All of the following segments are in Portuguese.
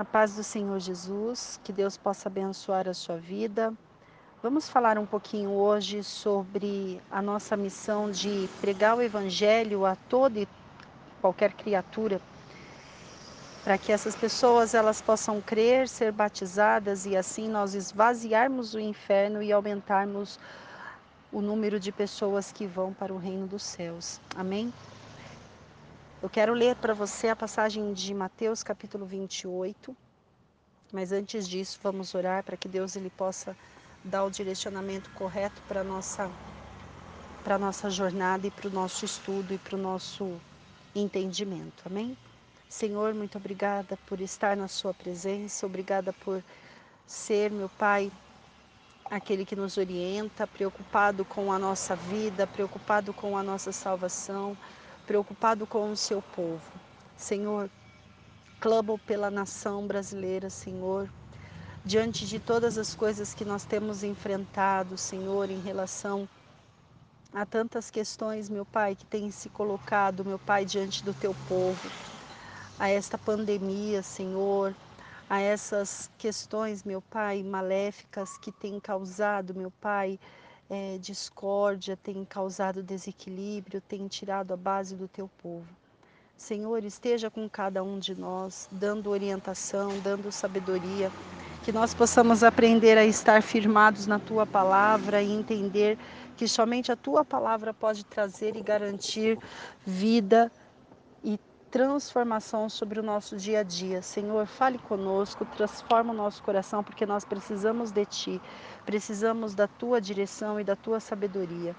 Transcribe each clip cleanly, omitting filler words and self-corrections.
Na paz do Senhor Jesus, que Deus possa abençoar a sua vida. Vamos falar um pouquinho hoje sobre a nossa missão de pregar o Evangelho a toda e qualquer criatura, para que essas pessoas elas possam crer, ser batizadas e assim nós esvaziarmos o inferno e aumentarmos o número de pessoas que vão para o reino dos céus. Amém? Eu quero ler para você a passagem de Mateus capítulo 28, mas antes disso vamos orar para que Deus ele possa dar o direcionamento correto para a nossa jornada e para o nosso estudo e para o nosso entendimento. Amém? Senhor, muito obrigada por estar na sua presença, obrigada por ser, meu Pai, aquele que nos orienta, preocupado com a nossa vida, preocupado com a nossa salvação, preocupado com o seu povo. Senhor, clamo pela nação brasileira, Senhor, diante de todas as coisas que nós temos enfrentado, Senhor, em relação a tantas questões, meu Pai, que tem se colocado, meu Pai, diante do teu povo, a esta pandemia, Senhor, a essas questões, meu Pai, maléficas que tem causado, meu Pai, discórdia, tem causado desequilíbrio, tem tirado a base do teu povo. Senhor, esteja com cada um de nós, dando orientação, dando sabedoria, que nós possamos aprender a estar firmados na tua palavra e entender que somente a tua palavra pode trazer e garantir vida e transformação sobre o nosso dia a dia. Senhor, fale conosco, transforma o nosso coração, porque nós precisamos de Ti, precisamos da Tua direção e da Tua sabedoria.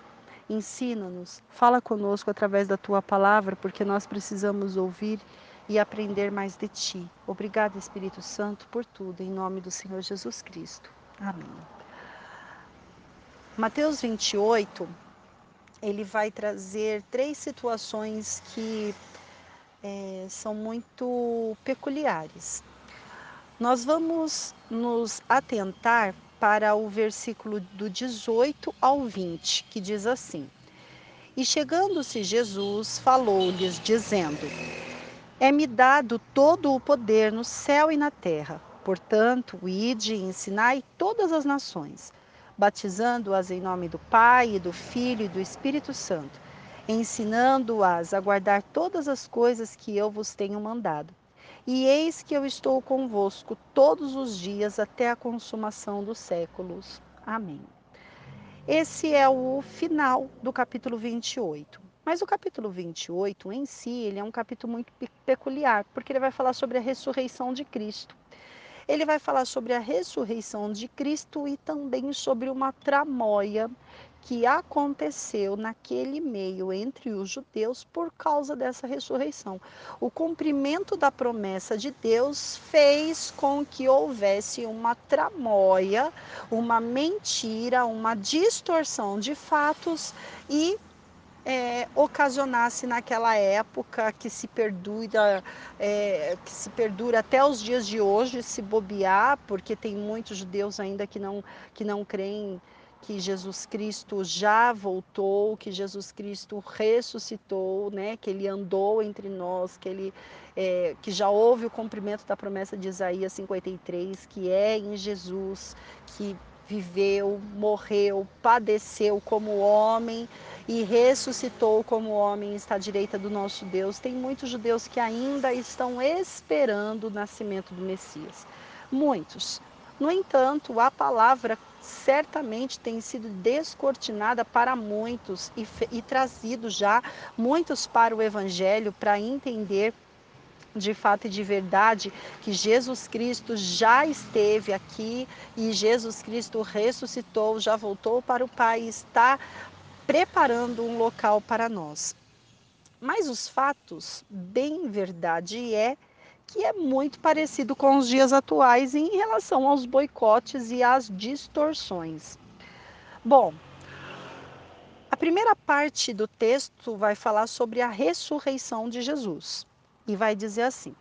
Ensina-nos, fala conosco através da Tua palavra, porque nós precisamos ouvir e aprender mais de Ti. Obrigada, Espírito Santo, por tudo, em nome do Senhor Jesus Cristo. Amém. Mateus 28, ele vai trazer três situações que são muito peculiares. Nós vamos nos atentar para o versículo do 18 ao 20, que diz assim: E chegando-se Jesus, falou-lhes, dizendo: É-me dado todo o poder no céu e na terra. Portanto, ide e ensinai todas as nações, batizando-as em nome do Pai, e do Filho e do Espírito Santo, ensinando-as a guardar todas as coisas que eu vos tenho mandado. E eis que eu estou convosco todos os dias até a consumação dos séculos. Amém. Esse é o final do capítulo 28. Mas o capítulo 28 em si, ele é um capítulo muito peculiar, porque ele vai falar sobre a ressurreição de Cristo. Ele vai falar sobre a ressurreição de Cristo e também sobre uma tramóia que aconteceu naquele meio entre os judeus por causa dessa ressurreição. O cumprimento da promessa de Deus fez com que houvesse uma tramóia, uma mentira, uma distorção de fatos e ocasionasse naquela época que se perdura até os dias de hoje, se bobear, porque tem muitos judeus ainda que não creem que Jesus Cristo já voltou, que Jesus Cristo ressuscitou, né? Que ele andou entre nós, que já houve o cumprimento da promessa de Isaías 53, que é em Jesus, que viveu, morreu, padeceu como homem e ressuscitou como homem, está à direita do nosso Deus. Tem muitos judeus que ainda estão esperando o nascimento do Messias. Muitos. No entanto, a palavra certamente tem sido descortinada para muitos e trazido já muitos para o Evangelho para entender de fato e de verdade que Jesus Cristo já esteve aqui e Jesus Cristo ressuscitou, já voltou para o Pai e está preparando um local para nós. Mas os fatos, bem verdade é que é muito parecido com os dias atuais em relação aos boicotes e às distorções. Bom, a primeira parte do texto vai falar sobre a ressurreição de Jesus e vai dizer assim: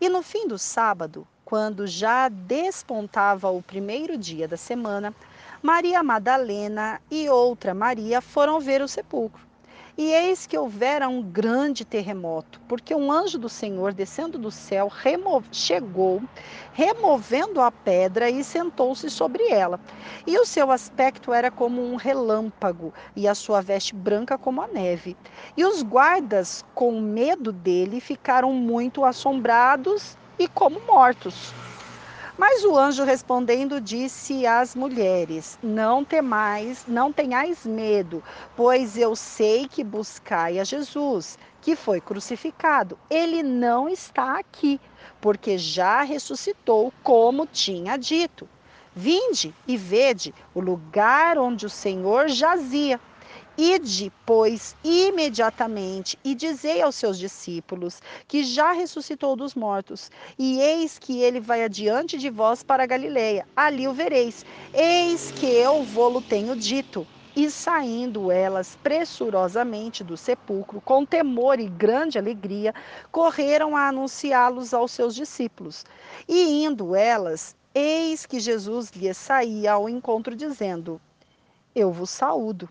E no fim do sábado, quando já despontava o primeiro dia da semana, Maria Madalena e outra Maria foram ver o sepulcro. E eis que houvera um grande terremoto, porque um anjo do Senhor, descendo do céu, chegou, removendo a pedra e sentou-se sobre ela. E o seu aspecto era como um relâmpago, e a sua veste branca como a neve. E os guardas, com medo dele, ficaram muito assombrados e como mortos. Mas o anjo respondendo disse às mulheres: não temais, não tenhais medo, pois eu sei que buscai a Jesus, que foi crucificado. Ele não está aqui, porque já ressuscitou, como tinha dito. Vinde e vede o lugar onde o Senhor jazia. Ide, pois, imediatamente e dizei aos seus discípulos que já ressuscitou dos mortos. E eis que ele vai adiante de vós para a Galiléia, ali o vereis. Eis que eu vô-lo tenho dito. E saindo elas pressurosamente do sepulcro, com temor e grande alegria, correram a anunciá-los aos seus discípulos. E indo elas, eis que Jesus lhes saía ao encontro, dizendo: eu vos saúdo.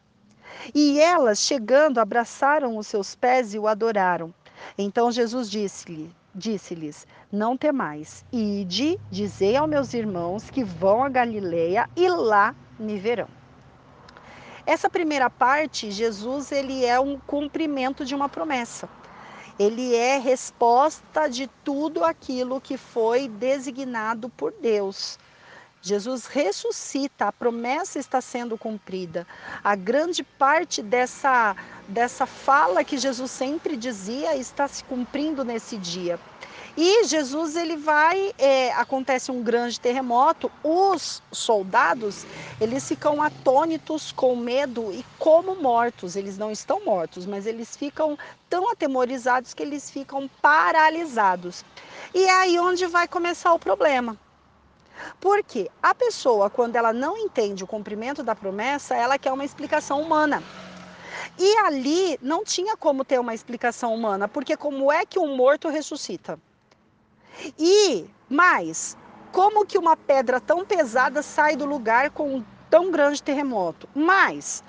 E elas, chegando, abraçaram os seus pés e o adoraram. Então Jesus disse-lhes: não temais, ide, dizei aos meus irmãos que vão a Galiléia e lá me verão. Essa primeira parte, Jesus ele é um cumprimento de uma promessa. Ele é resposta de tudo aquilo que foi designado por Deus. Jesus ressuscita, a promessa está sendo cumprida. A grande parte dessa fala que Jesus sempre dizia está se cumprindo nesse dia. E Jesus, ele vai, acontece um grande terremoto, os soldados, eles ficam atônitos, com medo e como mortos. Eles não estão mortos, mas eles ficam tão atemorizados que eles ficam paralisados. E é aí onde vai começar o problema. Porque a pessoa, quando ela não entende o cumprimento da promessa, ela quer uma explicação humana. E ali não tinha como ter uma explicação humana, porque como é que um morto ressuscita? E mais, como que uma pedra tão pesada sai do lugar com um tão grande terremoto? Mas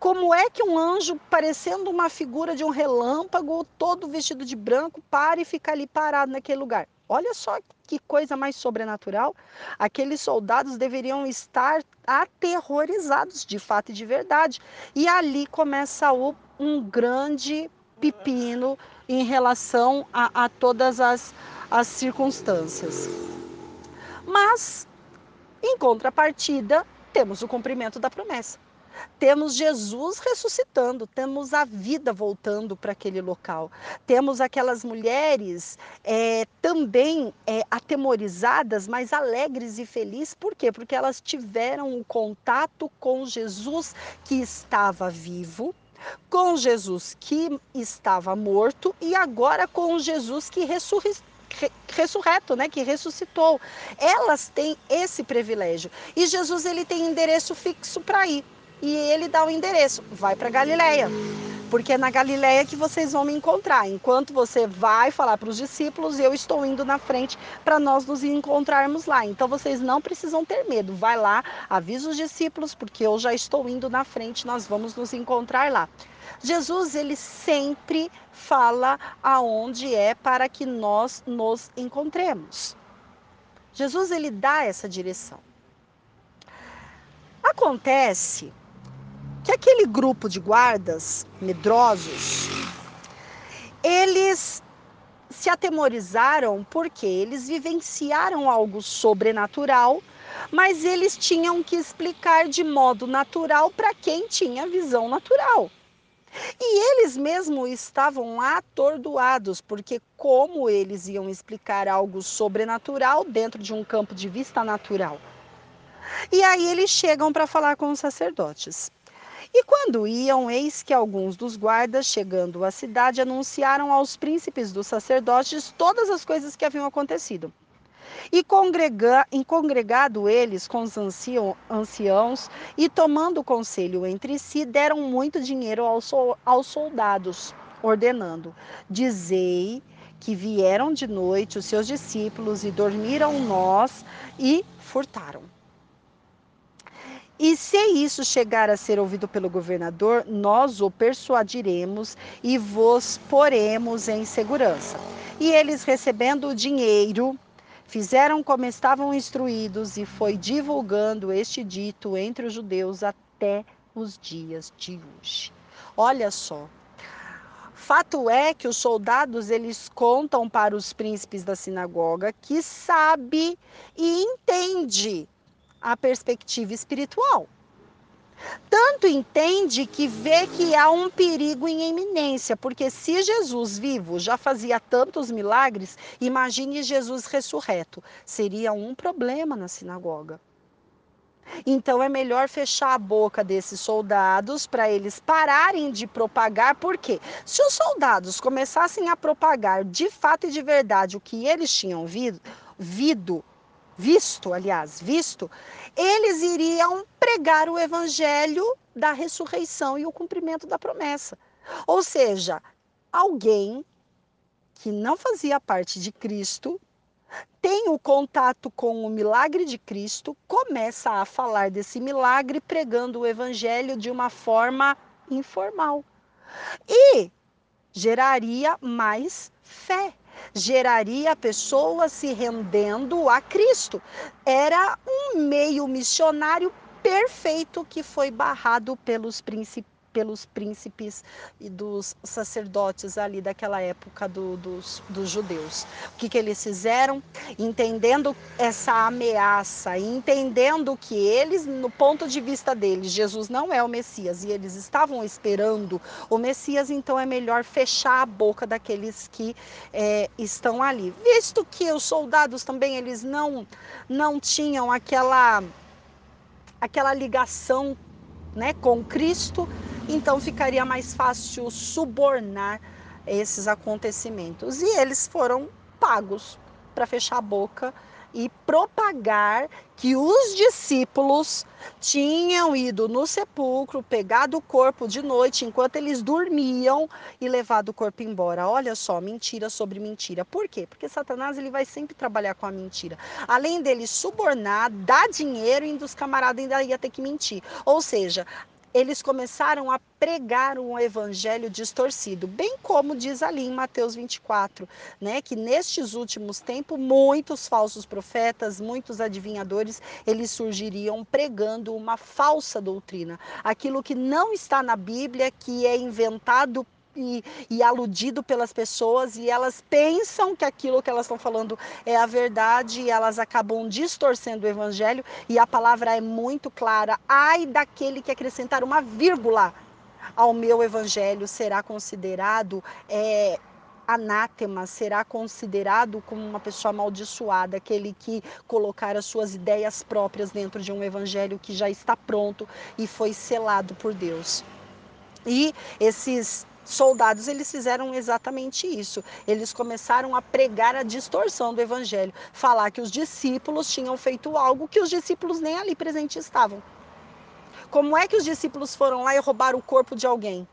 como é que um anjo, parecendo uma figura de um relâmpago, todo vestido de branco, para e fica ali parado naquele lugar? Olha só que coisa mais sobrenatural. Aqueles soldados deveriam estar aterrorizados, de fato e de verdade. E ali começa um grande pepino em relação a todas as circunstâncias. Mas, em contrapartida, temos o cumprimento da promessa. Temos Jesus ressuscitando, temos a vida voltando para aquele local. Temos aquelas mulheres também atemorizadas, mas alegres e felizes. Por quê? Porque elas tiveram um contato com Jesus que estava vivo, com Jesus que estava morto e agora com Jesus que ressurreto, né? Que ressuscitou. Elas têm esse privilégio. E Jesus ele tem endereço fixo para ir. E ele dá o endereço, vai para Galiléia, porque é na Galiléia que vocês vão me encontrar. Enquanto você vai falar para os discípulos, eu estou indo na frente para nós nos encontrarmos lá. Então vocês não precisam ter medo, vai lá, avisa os discípulos, porque eu já estou indo na frente, nós vamos nos encontrar lá. Jesus, ele sempre fala aonde é para que nós nos encontremos. Jesus, ele dá essa direção. Acontece que aquele grupo de guardas medrosos, eles se atemorizaram porque eles vivenciaram algo sobrenatural, mas eles tinham que explicar de modo natural para quem tinha visão natural. E eles mesmos estavam atordoados, porque como eles iam explicar algo sobrenatural dentro de um campo de vista natural? E aí eles chegam para falar com os sacerdotes. E quando iam, eis que alguns dos guardas, chegando à cidade, anunciaram aos príncipes dos sacerdotes todas as coisas que haviam acontecido. E congregado eles com os anciãos, e tomando conselho entre si, deram muito dinheiro aos soldados, ordenando: dizei que vieram de noite os seus discípulos e dormiram nós e furtaram. E se isso chegar a ser ouvido pelo governador, nós o persuadiremos e vos poremos em segurança. E eles, recebendo o dinheiro, fizeram como estavam instruídos, e foi divulgando este dito entre os judeus até os dias de hoje. Olha só. Fato é que os soldados, eles contam para os príncipes da sinagoga, que sabe e entende a perspectiva espiritual. Tanto entende que vê que há um perigo em iminência, porque se Jesus vivo já fazia tantos milagres, imagine Jesus ressurreto, seria um problema na sinagoga. Então é melhor fechar a boca desses soldados para eles pararem de propagar, porque se os soldados começassem a propagar de fato e de verdade o que eles tinham visto, eles iriam pregar o evangelho da ressurreição e o cumprimento da promessa. Ou seja, alguém que não fazia parte de Cristo, tem o contato com o milagre de Cristo, começa a falar desse milagre, pregando o evangelho de uma forma informal. E geraria mais fé. Geraria pessoas se rendendo a Cristo. Era um meio missionário perfeito que foi barrado pelos príncipes e dos sacerdotes ali daquela época dos judeus. O que eles fizeram? Entendendo essa ameaça, entendendo que eles, no ponto de vista deles, Jesus não é o Messias e eles estavam esperando o Messias, então é melhor fechar a boca daqueles que estão ali. Visto que os soldados também, eles não tinham aquela ligação, né, com Cristo, então ficaria mais fácil subornar esses acontecimentos. E eles foram pagos para fechar a boca e propagar que os discípulos tinham ido no sepulcro, pegado o corpo de noite enquanto eles dormiam e levado o corpo embora. Olha só, mentira sobre mentira. Por quê? Porque Satanás, ele vai sempre trabalhar com a mentira. Além dele subornar, dar dinheiro, e os camaradas ainda iam ter que mentir. Ou seja, eles começaram a pregar um evangelho distorcido, bem como diz ali em Mateus 24, né, que nestes últimos tempos, muitos falsos profetas, muitos adivinhadores, eles surgiriam pregando uma falsa doutrina, aquilo que não está na Bíblia, que é inventado e aludido pelas pessoas, e elas pensam que aquilo que elas estão falando é a verdade, e elas acabam distorcendo o evangelho, e a palavra é muito clara: ai daquele que acrescentar uma vírgula ao meu evangelho, será considerado anátema, será considerado como uma pessoa amaldiçoada, aquele que colocar as suas ideias próprias dentro de um evangelho que já está pronto e foi selado por Deus. E esses soldados, eles fizeram exatamente isso. Eles começaram a pregar a distorção do evangelho, falar que os discípulos tinham feito algo que os discípulos nem ali presentes estavam. Como é que os discípulos foram lá e roubaram o corpo de alguém?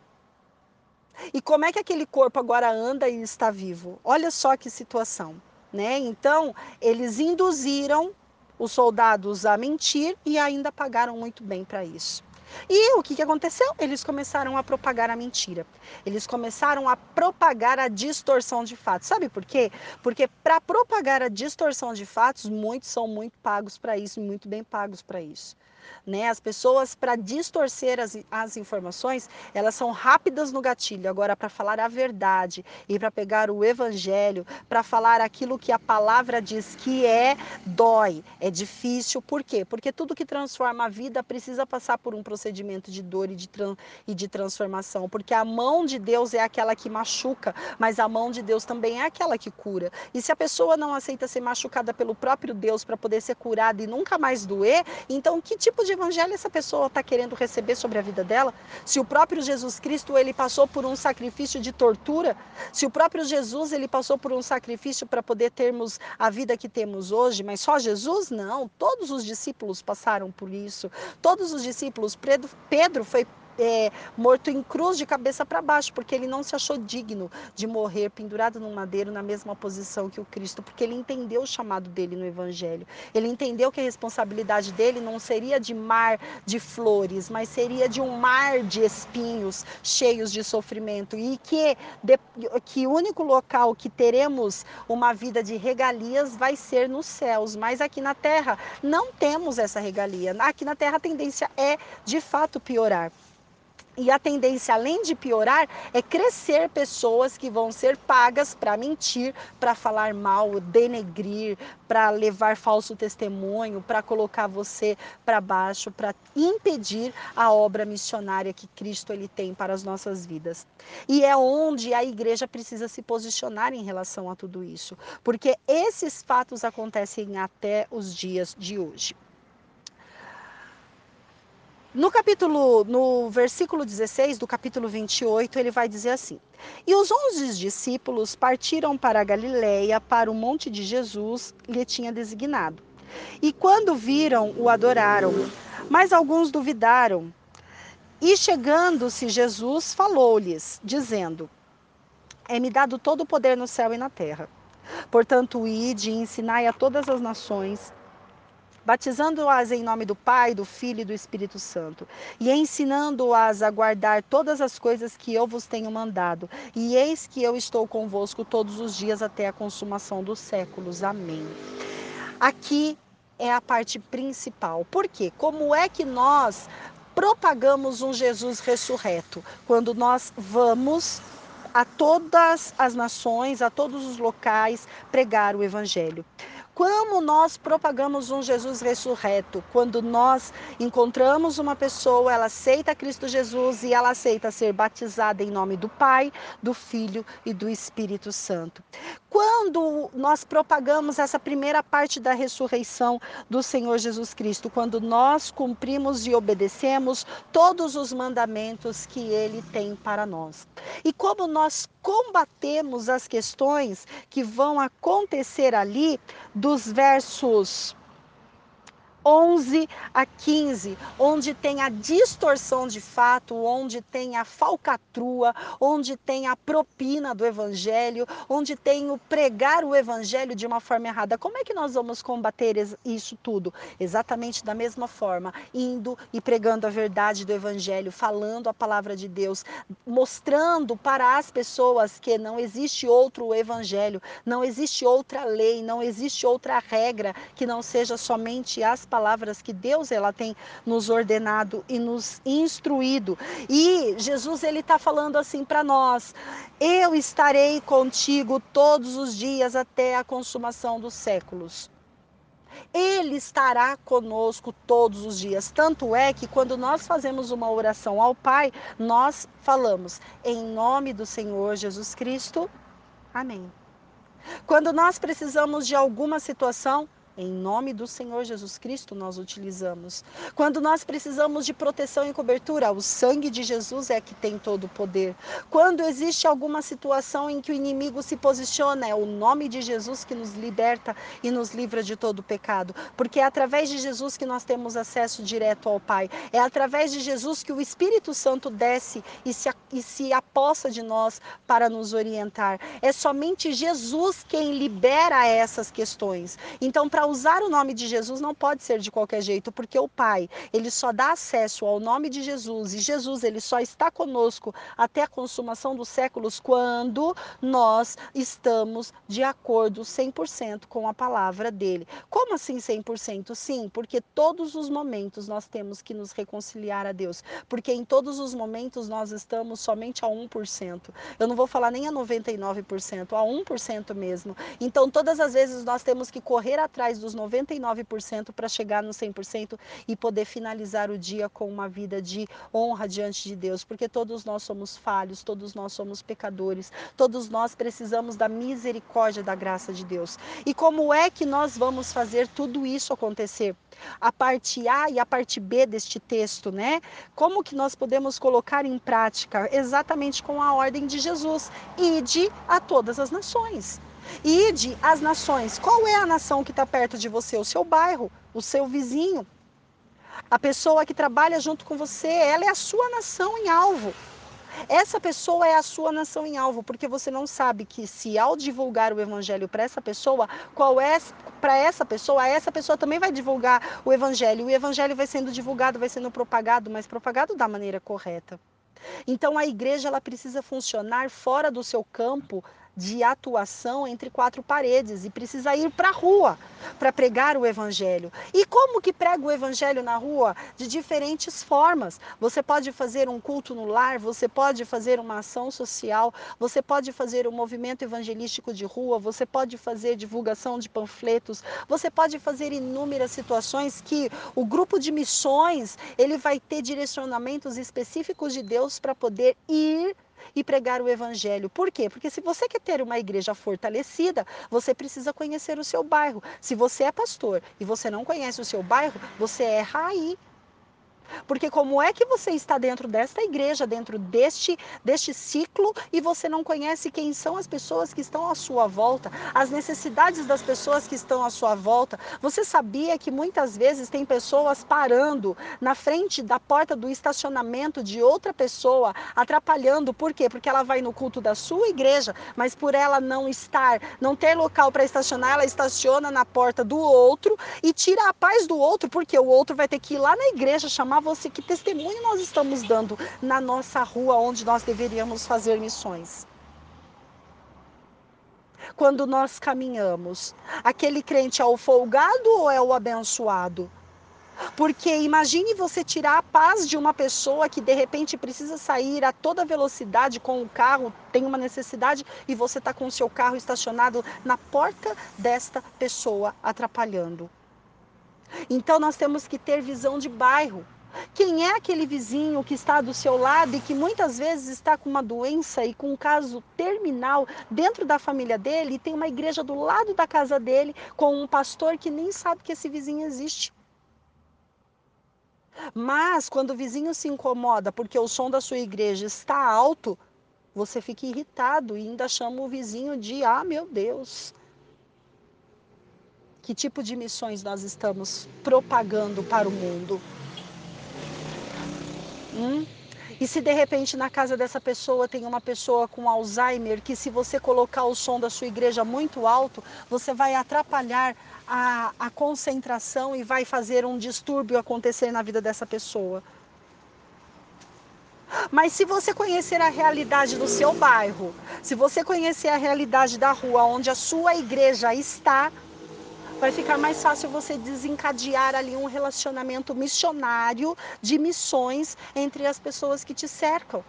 E como é que aquele corpo agora anda e está vivo? Olha só que situação, né? Então, eles induziram os soldados a mentir e ainda pagaram muito bem para isso. E o que aconteceu? Eles começaram a propagar a mentira. Eles começaram a propagar a distorção de fatos. Sabe por quê? Porque para propagar a distorção de fatos, muitos são muito pagos para isso, muito bem pagos para isso. Né? As pessoas, para distorcer as informações, elas são rápidas no gatilho. Agora, para falar a verdade e para pegar o evangelho, para falar aquilo que a palavra diz que dói, é difícil. Por quê? Porque tudo que transforma a vida precisa passar por um procedimento de dor e de transformação, porque a mão de Deus é aquela que machuca, mas a mão de Deus também é aquela que cura. E se a pessoa não aceita ser machucada pelo próprio Deus para poder ser curada e nunca mais doer, então que tipo de evangelho essa pessoa está querendo receber sobre a vida dela? Se o próprio Jesus Cristo, ele passou por um sacrifício de tortura, se o próprio Jesus, ele passou por um sacrifício para poder termos a vida que temos hoje, mas só Jesus? Não, todos os discípulos passaram por isso, todos os discípulos. Pedro foi morto em cruz de cabeça para baixo, porque ele não se achou digno de morrer pendurado num madeiro na mesma posição que o Cristo, porque ele entendeu o chamado dele no Evangelho. Ele entendeu que a responsabilidade dele não seria de mar de flores, mas seria de um mar de espinhos cheios de sofrimento, e que o único local que teremos uma vida de regalias vai ser nos céus, mas aqui na terra não temos essa regalia. Aqui na terra a tendência é de fato piorar. E a tendência, além de piorar, é crescer pessoas que vão ser pagas para mentir, para falar mal, denegrir, para levar falso testemunho, para colocar você para baixo, para impedir a obra missionária que Cristo ele tem para as nossas vidas. E é onde a igreja precisa se posicionar em relação a tudo isso, porque esses fatos acontecem até os dias de hoje. No versículo 16 do capítulo 28, ele vai dizer assim: E os 11 discípulos partiram para a Galiléia, para o monte de Jesus lhe tinha designado. E quando viram, o adoraram, mas alguns duvidaram. E chegando-se Jesus, falou-lhes, dizendo: É-me dado todo o poder no céu e na terra. Portanto, ide e ensinai a todas as nações, batizando-as em nome do Pai, do Filho e do Espírito Santo, e ensinando-as a guardar todas as coisas que eu vos tenho mandado. E eis que eu estou convosco todos os dias até a consumação dos séculos. Amém. Aqui é a parte principal. Por quê? Como é que nós propagamos um Jesus ressurreto? Quando nós vamos a todas as nações, a todos os locais, pregar o Evangelho. Como nós propagamos um Jesus ressurreto? Quando nós encontramos uma pessoa, ela aceita Cristo Jesus e ela aceita ser batizada em nome do Pai, do Filho e do Espírito Santo. Quando nós propagamos essa primeira parte da ressurreição do Senhor Jesus Cristo? Quando nós cumprimos e obedecemos todos os mandamentos que Ele tem para nós. E como nós combatemos as questões que vão acontecer ali dos versos 11 a 15, onde tem a distorção de fato, onde tem a falcatrua, onde tem a propina do Evangelho, onde tem o pregar o Evangelho de uma forma errada. Como é que nós vamos combater isso tudo? Exatamente da mesma forma, indo e pregando a verdade do Evangelho, falando a palavra de Deus, mostrando para as pessoas que não existe outro Evangelho, não existe outra lei, não existe outra regra que não seja somente as palavras que Deus ela tem nos ordenado e nos instruído. E Jesus ele está falando assim para nós: eu estarei contigo todos os dias até a consumação dos séculos. Ele estará conosco todos os dias. Tanto é que quando nós fazemos uma oração ao Pai, nós falamos em nome do Senhor Jesus Cristo, amém. Quando nós precisamos de alguma situação, em nome do Senhor Jesus Cristo nós utilizamos. Quando nós precisamos de proteção e cobertura, o sangue de Jesus é que tem todo o poder. Quando existe alguma situação em que o inimigo se posiciona, é o nome de Jesus que nos liberta e nos livra de todo o pecado. Porque é através de Jesus que nós temos acesso direto ao Pai. É através de Jesus que o Espírito Santo desce e se aposta de nós para nos orientar. É somente Jesus quem libera essas questões. Então, para usar o nome de Jesus não pode ser de qualquer jeito, porque o Pai, ele só dá acesso ao nome de Jesus, e Jesus, ele só está conosco até a consumação dos séculos quando nós estamos de acordo 100% com a palavra dele. Como assim 100%? Sim, porque todos os momentos nós temos que nos reconciliar a Deus, porque em todos os momentos nós estamos somente a 1%. Eu não vou falar nem a 99%, a 1% mesmo. Então, todas as vezes nós temos que correr atrás dos 99% para chegar no 100% e poder finalizar o dia com uma vida de honra diante de Deus, porque todos nós somos falhos, todos nós somos pecadores, todos nós precisamos da misericórdia, da graça de Deus. E como é que nós vamos fazer tudo isso acontecer? A parte A e a parte B deste texto, né? Como que nós podemos colocar em prática? Exatamente com a ordem de Jesus: ide a todas as nações. Ide às nações. Qual é a nação que está perto de você? O seu bairro, o seu vizinho. A pessoa que trabalha junto com você, ela é a sua nação em alvo. Essa pessoa é a sua nação em alvo, porque você não sabe que se ao divulgar o evangelho para essa pessoa, qual é para essa pessoa também vai divulgar o evangelho. O evangelho vai sendo divulgado, vai sendo propagado, mas propagado da maneira correta. Então a igreja ela precisa funcionar fora do seu campo de atuação entre quatro paredes e precisa ir para a rua para pregar o evangelho. E como que prega o evangelho na rua? De diferentes formas. Você pode fazer um culto no lar, você pode fazer uma ação social, você pode fazer um movimento evangelístico de rua, você pode fazer divulgação de panfletos, você pode fazer inúmeras situações que o grupo de missões, ele vai ter direcionamentos específicos de Deus para poder ir e pregar o evangelho. Por quê? Porque se você quer ter uma igreja fortalecida, você precisa conhecer o seu bairro. Se você é pastor e você não conhece o seu bairro, você erra aí. Porque como é que você está dentro desta igreja, dentro deste ciclo, e você não conhece quem são as pessoas que estão à sua volta, as necessidades das pessoas que estão à sua volta? Você sabia que muitas vezes tem pessoas parando na frente da porta do estacionamento de outra pessoa, atrapalhando? Por quê? Porque ela vai no culto da sua igreja, mas por ela não ter local para estacionar, ela estaciona na porta do outro e tira a paz do outro, porque o outro vai ter que ir lá na igreja chamar você. Que testemunho nós estamos dando na nossa rua, onde nós deveríamos fazer missões? Quando nós caminhamos, aquele crente é o folgado ou é o abençoado? Porque imagine você tirar a paz de uma pessoa que de repente precisa sair a toda velocidade com o carro, tem uma necessidade, e você está com o seu carro estacionado na porta desta pessoa, atrapalhando. Então nós temos que ter visão de bairro. Quem é aquele vizinho que está do seu lado e que muitas vezes está com uma doença e com um caso terminal dentro da família dele, e tem uma igreja do lado da casa dele com um pastor que nem sabe que esse vizinho existe? Mas quando o vizinho se incomoda porque o som da sua igreja está alto, você fica irritado e ainda chama o vizinho de meu Deus. Que tipo de missões nós estamos propagando para o mundo? E se de repente na casa dessa pessoa tem uma pessoa com Alzheimer, que se você colocar o som da sua igreja muito alto, você vai atrapalhar a concentração e vai fazer um distúrbio acontecer na vida dessa pessoa. Mas se você conhecer a realidade do seu bairro, se você conhecer a realidade da rua onde a sua igreja está, vai ficar mais fácil você desencadear ali um relacionamento missionário de missões entre as pessoas que te cercam.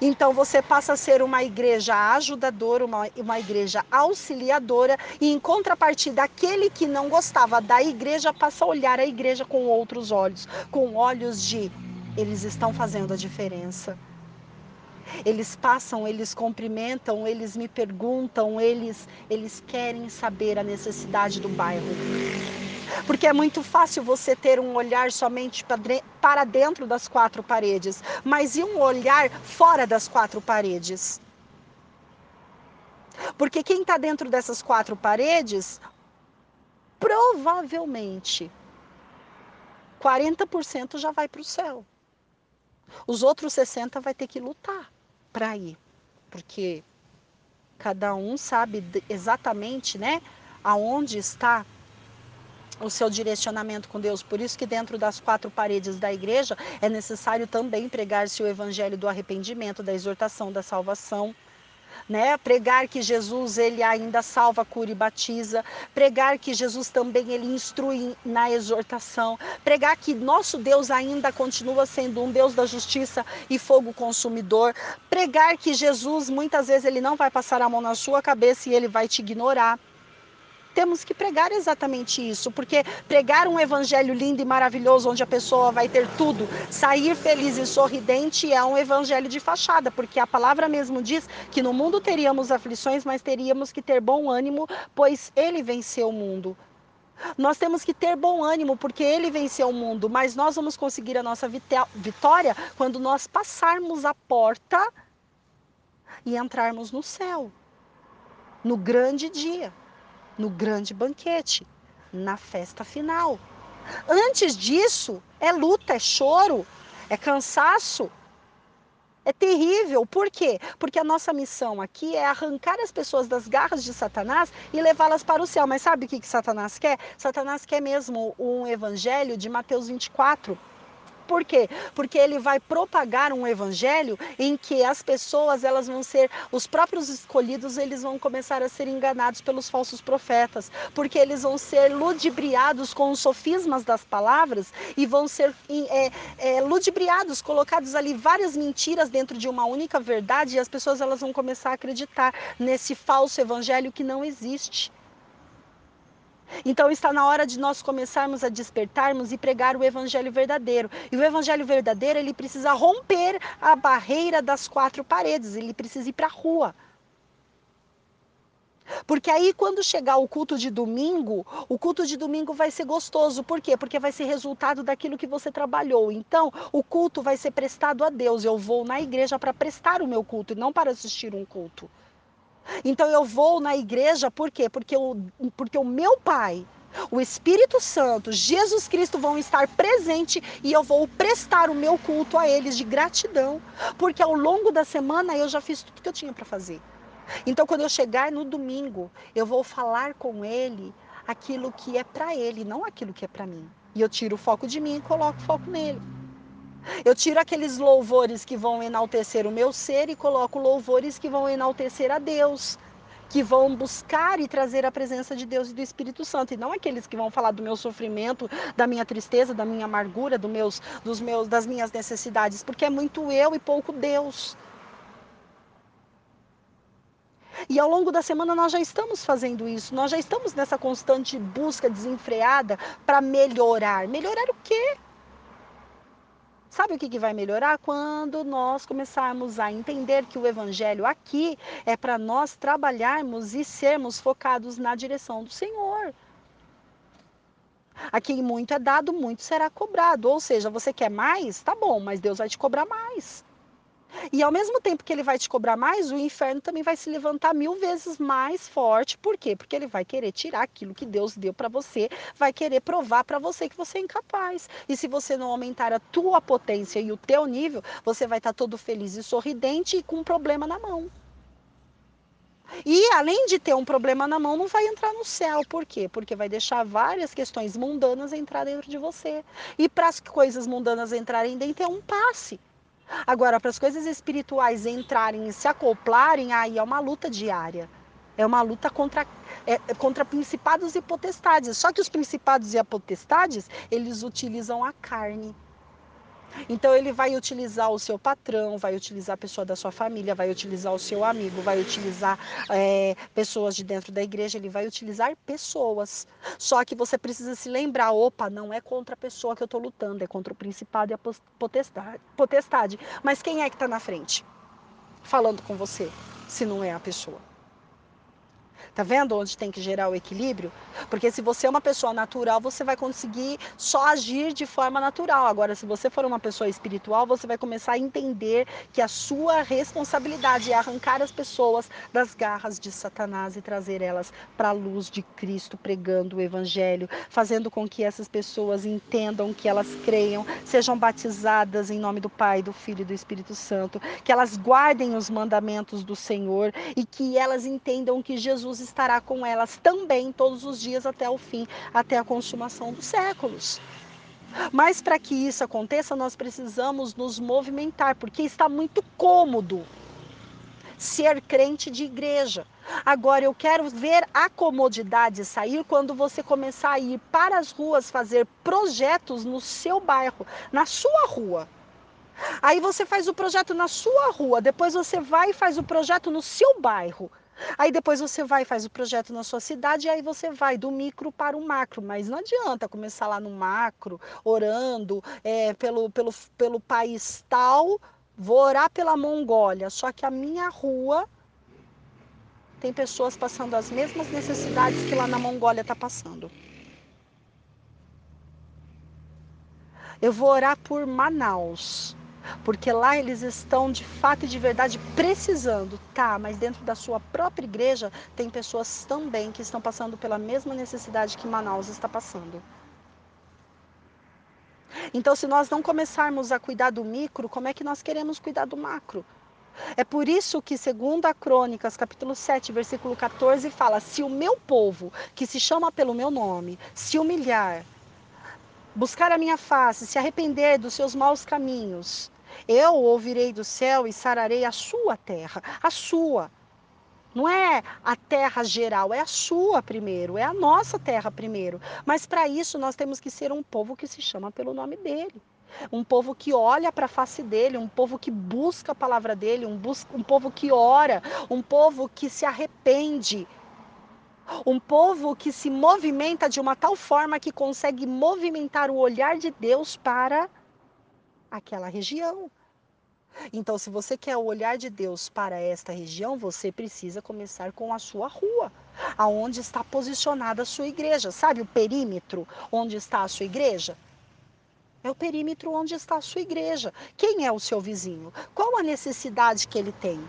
Então você passa a ser uma igreja ajudadora, uma igreja auxiliadora, e em contrapartida, aquele que não gostava da igreja passa a olhar a igreja com outros olhos, com olhos de eles estão fazendo a diferença. Eles passam, eles cumprimentam, eles me perguntam, eles querem saber a necessidade do bairro. Porque é muito fácil você ter um olhar somente para dentro das quatro paredes, mas e um olhar fora das quatro paredes? Porque quem está dentro dessas quatro paredes, provavelmente 40% já vai para o céu. Os outros 60% vai ter que lutar para ir, porque cada um sabe exatamente, aonde está o seu direcionamento com Deus. Por isso que dentro das quatro paredes da igreja é necessário também pregar-se o evangelho do arrependimento, da exortação, da salvação. Pregar que Jesus ele ainda salva, cura e batiza, pregar que Jesus também ele instrui na exortação, pregar que nosso Deus ainda continua sendo um Deus da justiça e fogo consumidor, pregar que Jesus muitas vezes ele não vai passar a mão na sua cabeça e ele vai te ignorar. Temos que pregar exatamente isso, porque pregar um evangelho lindo e maravilhoso, onde a pessoa vai ter tudo, sair feliz e sorridente, é um evangelho de fachada, porque a palavra mesmo diz que no mundo teríamos aflições, mas teríamos que ter bom ânimo, pois ele venceu o mundo. Nós temos que ter bom ânimo, porque ele venceu o mundo, mas nós vamos conseguir a nossa vitória quando nós passarmos a porta e entrarmos no céu, no grande dia, no grande banquete, na festa final, Antes disso, é luta, é choro, é cansaço. É terrível. Por quê? Porque a nossa missão aqui é arrancar as pessoas das garras de Satanás e levá-las para o céu. Mas sabe o que Satanás quer? Satanás quer mesmo um evangelho de Mateus 24. Por quê? Porque ele vai propagar um evangelho em que as pessoas, elas vão ser, os próprios escolhidos, eles vão começar a ser enganados pelos falsos profetas, porque eles vão ser ludibriados com os sofismas das palavras e vão ser ludibriados, colocados ali várias mentiras dentro de uma única verdade, e as pessoas, elas vão começar a acreditar nesse falso evangelho que não existe. Então está na hora de nós começarmos a despertarmos e pregar o evangelho verdadeiro. E o evangelho verdadeiro, ele precisa romper a barreira das quatro paredes, ele precisa ir para a rua. Porque aí, quando chegar o culto de domingo vai ser gostoso. Por quê? Porque vai ser resultado daquilo que você trabalhou. Então, o culto vai ser prestado a Deus. Eu vou na igreja para prestar o meu culto e não para assistir um culto. Então eu vou na igreja, por quê? Porque o meu Pai, o Espírito Santo, Jesus Cristo vão estar presente e eu vou prestar o meu culto a eles de gratidão, porque ao longo da semana eu já fiz tudo que eu tinha para fazer. Então quando eu chegar no domingo, eu vou falar com ele aquilo que é para ele, não aquilo que é para mim. E eu tiro o foco de mim e coloco o foco nele. Eu tiro aqueles louvores que vão enaltecer o meu ser e coloco louvores que vão enaltecer a Deus, que vão buscar e trazer a presença de Deus e do Espírito Santo, e não aqueles que vão falar do meu sofrimento, da minha tristeza, da minha amargura, das minhas necessidades, porque é muito eu e pouco Deus. E ao longo da semana nós já estamos fazendo isso, nós já estamos nessa constante busca desenfreada para melhorar. Melhorar o quê? Sabe o que vai melhorar? Quando nós começarmos a entender que o evangelho aqui é para nós trabalharmos e sermos focados na direção do Senhor. A quem muito é dado, muito será cobrado. Ou seja, você quer mais? Tá bom, mas Deus vai te cobrar mais. E ao mesmo tempo que ele vai te cobrar mais, o inferno também vai se levantar 1000 vezes mais forte. Por quê? Porque ele vai querer tirar aquilo que Deus deu para você, vai querer provar para você que você é incapaz. E se você não aumentar a tua potência e o teu nível, você vai estar todo feliz e sorridente e com um problema na mão. E além de ter um problema na mão, não vai entrar no céu. Por quê? Porque vai deixar várias questões mundanas entrar dentro de você. E para as coisas mundanas entrarem dentro, é um passe. Agora, para as coisas espirituais entrarem e se acoplarem, aí é uma luta diária. É uma luta contra principados e potestades. Só que os principados e as potestades, eles utilizam a carne. Então, ele vai utilizar o seu patrão, vai utilizar a pessoa da sua família, vai utilizar o seu amigo, vai utilizar pessoas de dentro da igreja, ele vai utilizar pessoas. Só que você precisa se lembrar, opa, não é contra a pessoa que eu estou lutando, é contra o principado e a potestade. Mas quem é que está na frente falando com você, se não é a pessoa? Tá vendo onde tem que gerar o equilíbrio? Porque se você é uma pessoa natural, você vai conseguir só agir de forma natural. Agora, se você for uma pessoa espiritual, você vai começar a entender que a sua responsabilidade é arrancar as pessoas das garras de Satanás e trazer elas para a luz de Cristo, pregando o evangelho, fazendo com que essas pessoas entendam, que elas creiam, sejam batizadas em nome do Pai, do Filho e do Espírito Santo, que elas guardem os mandamentos do Senhor e que elas entendam que Jesus estará com elas também todos os dias até o fim, até a consumação dos séculos. Mas para que isso aconteça, nós precisamos nos movimentar, porque está muito cômodo ser crente de igreja. Agora, eu quero ver a comodidade sair quando você começar a ir para as ruas fazer projetos no seu bairro, na sua rua. Aí você faz o projeto na sua rua, depois você vai e faz o projeto no seu bairro. Aí depois você vai e faz o projeto na sua cidade, e aí você vai do micro para o macro. Mas não adianta começar lá no macro, orando pelo país tal, vou orar pela Mongólia. Só que a minha rua tem pessoas passando as mesmas necessidades que lá na Mongólia está passando. Eu vou orar por Manaus, porque lá eles estão de fato e de verdade precisando, tá, mas dentro da sua própria igreja tem pessoas também que estão passando pela mesma necessidade que Manaus está passando. Então, se nós não começarmos a cuidar do micro, como é que nós queremos cuidar do macro? É por isso que, segundo a Crônicas, capítulo 7, versículo 14, fala: se o meu povo, que se chama pelo meu nome, se humilhar, buscar a minha face, se arrepender dos seus maus caminhos, eu ouvirei do céu e sararei a sua terra, a sua. Não é a terra geral, é a sua primeiro, é a nossa terra primeiro. Mas para isso nós temos que ser um povo que se chama pelo nome dele. Um povo que olha para a face dele, um povo que busca a palavra dele, um povo que ora, um povo que se arrepende. Um povo que se movimenta de uma tal forma que consegue movimentar o olhar de Deus para aquela região. Então, se você quer o olhar de Deus para esta região, você precisa começar com a sua rua, aonde está posicionada a sua igreja. Sabe o perímetro onde está a sua igreja? É o perímetro onde está a sua igreja. Quem é o seu vizinho? Qual a necessidade que ele tem?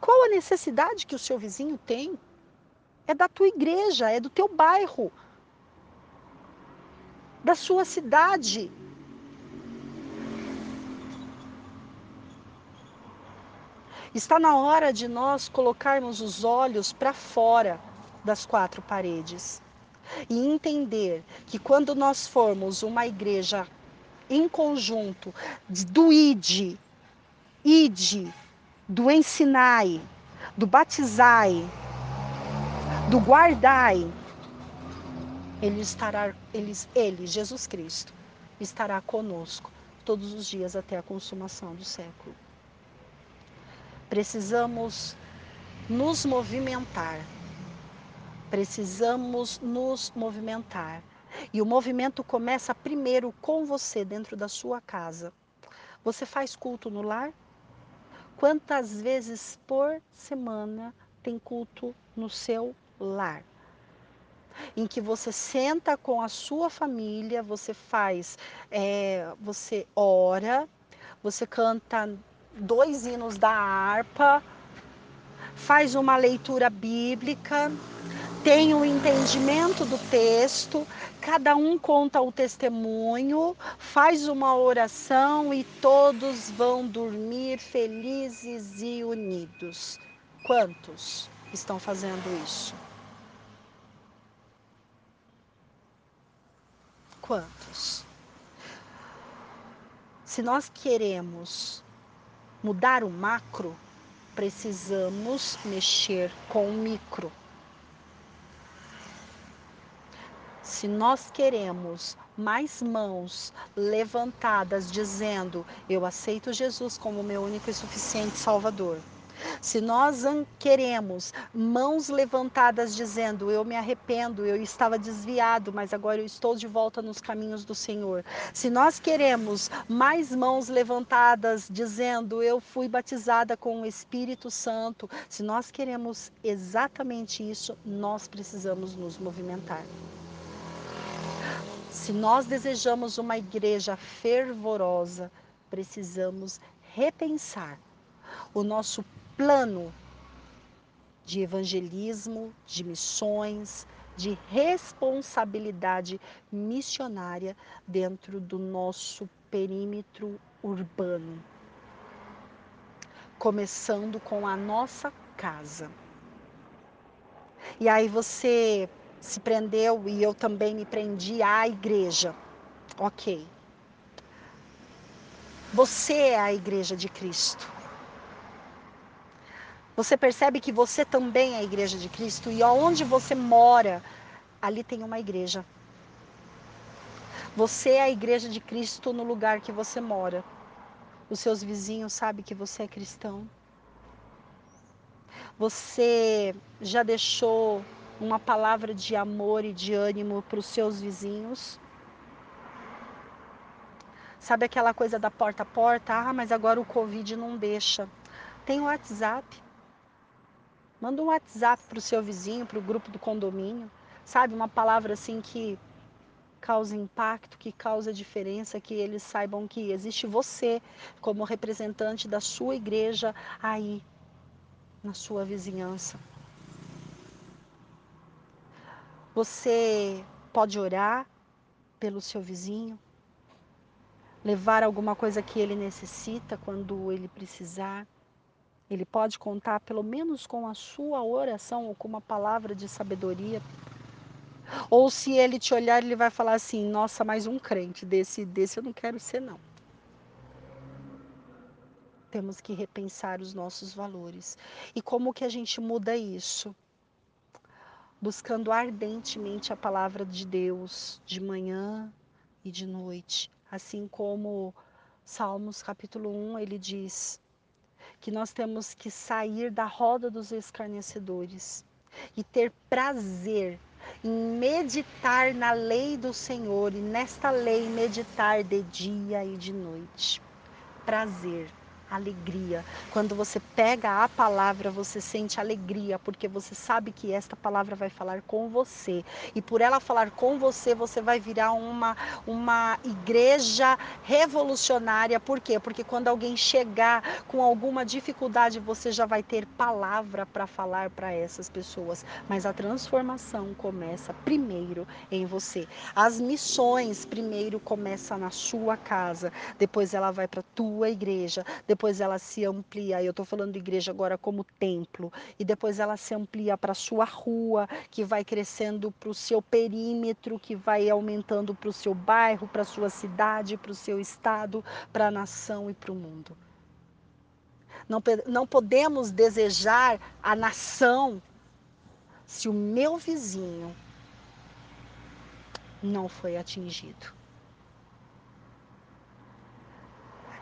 Qual a necessidade que o seu vizinho tem? É da tua igreja, é do teu bairro, da sua cidade. Está na hora de nós colocarmos os olhos para fora das quatro paredes e entender que quando nós formos uma igreja em conjunto do ID, do ensinai, do batizai, do guardai, ele, Jesus Cristo, estará conosco todos os dias até a consumação do século. Precisamos nos movimentar. E o movimento começa primeiro com você, dentro da sua casa. Você faz culto no lar? Quantas vezes por semana tem culto no seu lar? Em que você senta com a sua família, você ora, você canta 2 hinos da harpa, faz uma leitura bíblica, tem o entendimento do texto, cada um conta o testemunho, faz uma oração e todos vão dormir felizes e unidos. Quantos estão fazendo isso? Quantos? Se nós queremos mudar o macro, precisamos mexer com o micro. Se nós queremos mais mãos levantadas dizendo: eu aceito Jesus como meu único e suficiente Salvador. Se nós queremos mãos levantadas dizendo: eu me arrependo, eu estava desviado, mas agora eu estou de volta nos caminhos do Senhor. Se nós queremos mais mãos levantadas dizendo: eu fui batizada com o Espírito Santo. Se nós queremos exatamente isso, nós precisamos nos movimentar. Se nós desejamos uma igreja fervorosa, precisamos repensar o nosso plano de evangelismo, de missões, de responsabilidade missionária dentro do nosso perímetro urbano. Começando com a nossa casa. E aí você se prendeu e eu também me prendi à igreja. Ok. Você é a igreja de Cristo. Você percebe que você também é a igreja de Cristo e aonde você mora, ali tem uma igreja. Você é a igreja de Cristo no lugar que você mora. Os seus vizinhos sabem que você é cristão. Você já deixou uma palavra de amor e de ânimo para os seus vizinhos? Sabe aquela coisa da porta a porta? Ah, mas agora o Covid não deixa. Tem o WhatsApp. Manda um WhatsApp para o seu vizinho, para o grupo do condomínio. Sabe, uma palavra assim que causa impacto, que causa diferença, que eles saibam que existe você como representante da sua igreja aí, na sua vizinhança. Você pode orar, pelo seu vizinho, levar alguma coisa que ele necessita quando ele precisar. Ele pode contar pelo menos com a sua oração ou com uma palavra de sabedoria. Ou se ele te olhar, ele vai falar assim, nossa, mais um crente, desse eu não quero ser não. Temos que repensar os nossos valores. E como que a gente muda isso? Buscando ardentemente a palavra de Deus, de manhã e de noite. Assim como Salmos capítulo 1, ele diz que nós temos que sair da roda dos escarnecedores e ter prazer em meditar na lei do Senhor e nesta lei meditar de dia e de noite. Prazer, alegria. Quando você pega a palavra, você sente alegria, porque você sabe que esta palavra vai falar com você. E por ela falar com você, você vai virar uma igreja revolucionária. Por quê? Porque quando alguém chegar com alguma dificuldade, você já vai ter palavra para falar para essas pessoas. Mas a transformação começa primeiro em você. As missões primeiro começam na sua casa, depois ela vai para a tua igreja, depois ela se amplia, eu estou falando de igreja agora como templo, e depois ela se amplia para a sua rua, que vai crescendo para o seu perímetro, que vai aumentando para o seu bairro, para a sua cidade, para o seu estado, para a nação e para o mundo. Não podemos desejar a nação se o meu vizinho não foi atingido.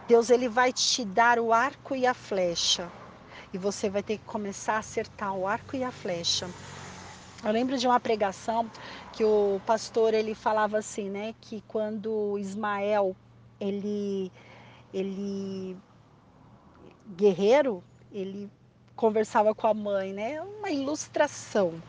Deus, ele vai te dar o arco e a flecha. E você vai ter que começar a acertar o arco e a flecha. Eu lembro de uma pregação que o pastor, ele falava assim, né? Que quando Ismael, ele guerreiro, ele conversava com a mãe, né? Uma ilustração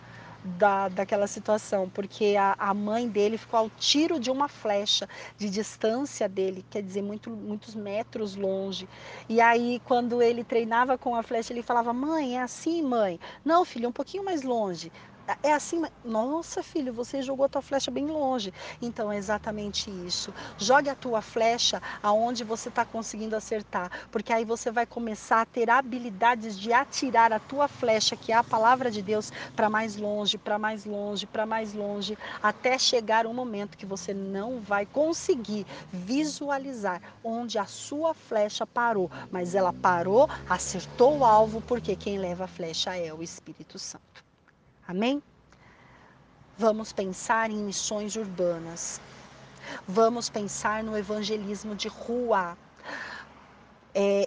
daquela situação, porque a mãe dele ficou ao tiro de uma flecha de distância dele, quer dizer, muitos metros longe. E aí, quando ele treinava com a flecha, ele falava, mãe, é assim, mãe? Não, filho, um pouquinho mais longe. É assim, nossa, filho, você jogou a tua flecha bem longe. Então é exatamente isso. Jogue a tua flecha aonde você está conseguindo acertar, porque aí você vai começar a ter habilidades de atirar a tua flecha, que é a palavra de Deus, para mais longe, para mais longe, para mais longe, até chegar um momento que você não vai conseguir visualizar onde a sua flecha parou, mas ela parou, acertou o alvo, porque quem leva a flecha é o Espírito Santo. Amém? Vamos pensar em missões urbanas. Vamos pensar no evangelismo de rua.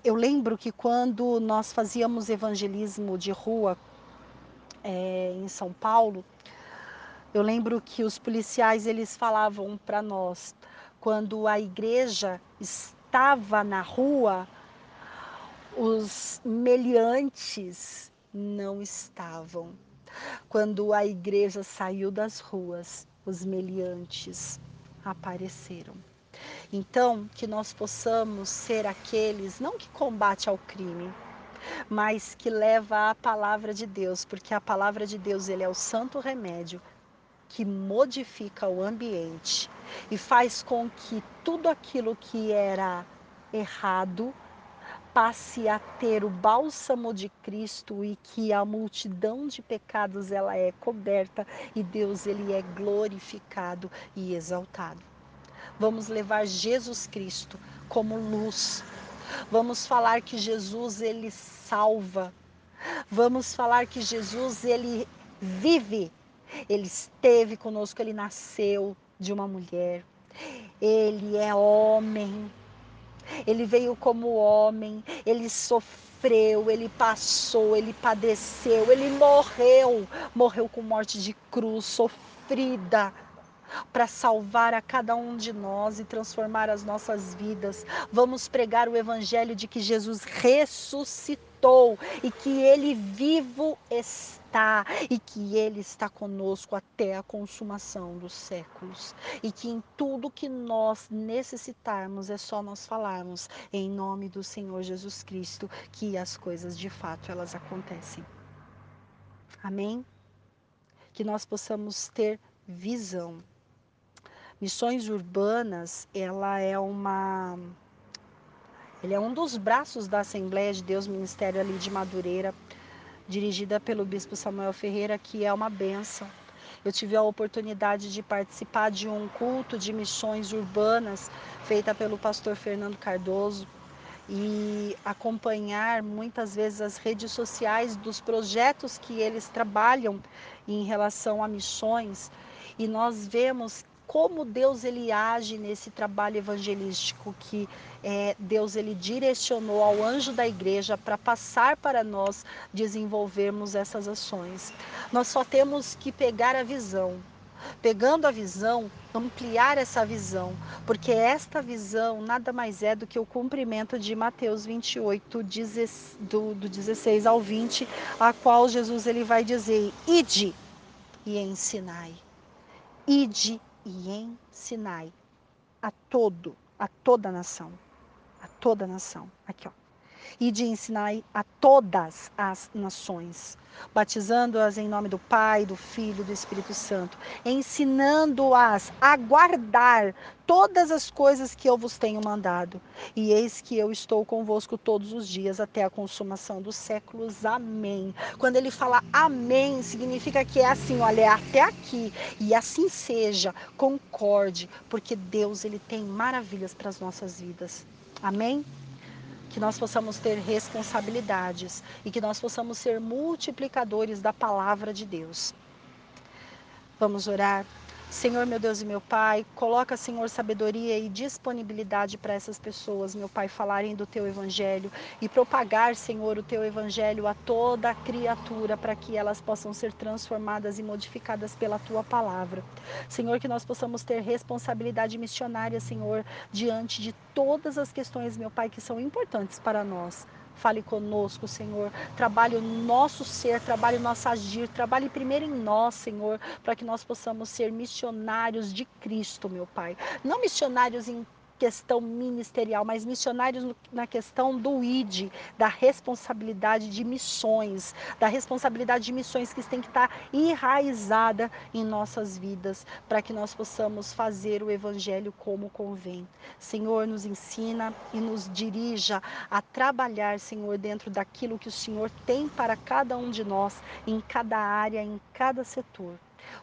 Eu lembro que quando nós fazíamos evangelismo de rua em São Paulo, eu lembro que os policiais, eles falavam para nós, quando a igreja estava na rua, os meliantes não estavam. Quando a igreja saiu das ruas, os meliantes apareceram. Então, que nós possamos ser aqueles, não que combate ao crime, mas que leva a palavra de Deus, porque a palavra de Deus, ele é o santo remédio que modifica o ambiente e faz com que tudo aquilo que era errado passe a ter o bálsamo de Cristo, e que a multidão de pecados, ela é coberta, e Deus, ele é glorificado e exaltado. Vamos levar Jesus Cristo como luz. Vamos falar que Jesus, ele salva. Vamos falar que Jesus, ele vive. Ele esteve conosco, ele nasceu de uma mulher. Ele é homem. Ele veio como homem, ele sofreu, ele passou, ele padeceu, ele morreu com morte de cruz, sofrida, para salvar a cada um de nós e transformar as nossas vidas. Vamos pregar o evangelho de que Jesus ressuscitou e que ele vivo está e que ele está conosco até a consumação dos séculos, e que em tudo que nós necessitarmos é só nós falarmos em nome do Senhor Jesus Cristo, que as coisas de fato elas acontecem. Amém? Que nós possamos ter visão. Missões urbanas, ele é um dos braços da Assembleia de Deus Ministério ali de Madureira, dirigida pelo Bispo Samuel Ferreira, que é uma bênção. Eu tive a oportunidade de participar de um culto de missões urbanas feita pelo pastor Fernando Cardoso e acompanhar muitas vezes as redes sociais dos projetos que eles trabalham em relação a missões, e nós vemos como Deus ele age nesse trabalho evangelístico que Deus ele direcionou ao anjo da igreja para passar para nós desenvolvermos essas ações. Nós só temos que pegar a visão. Pegando a visão, ampliar essa visão, porque esta visão nada mais é do que o cumprimento de Mateus 28, do 16 ao 20, a qual Jesus ele vai dizer: ide e ensinai. Ide e ensinai a toda a nação, aqui ó, e de ensinai a todas as nações, batizando-as em nome do Pai, do Filho e do Espírito Santo, ensinando-as a guardar todas as coisas que eu vos tenho mandado, e eis que eu estou convosco todos os dias até a consumação dos séculos. Amém. Quando ele fala amém, significa que é assim, olha, é até aqui, e assim seja, concorde, porque Deus ele tem maravilhas para as nossas vidas. Amém? Que nós possamos ter responsabilidades e que nós possamos ser multiplicadores da palavra de Deus. Vamos orar. Senhor, meu Deus e meu Pai, coloca, Senhor, sabedoria e disponibilidade para essas pessoas, meu Pai, falarem do Teu Evangelho e propagar, Senhor, o Teu Evangelho a toda a criatura, para que elas possam ser transformadas e modificadas pela Tua Palavra. Senhor, que nós possamos ter responsabilidade missionária, Senhor, diante de todas as questões, meu Pai, que são importantes para nós. Fale conosco, Senhor, trabalhe o nosso ser, trabalhe o nosso agir, trabalhe primeiro em nós, Senhor, para que nós possamos ser missionários de Cristo, meu Pai. Não missionários em questão ministerial, mas missionários na questão do ID, da responsabilidade de missões, que tem que estar enraizada em nossas vidas, para que nós possamos fazer o Evangelho como convém. Senhor, nos ensina e nos dirija a trabalhar, Senhor, dentro daquilo que o Senhor tem para cada um de nós, em cada área, em cada setor.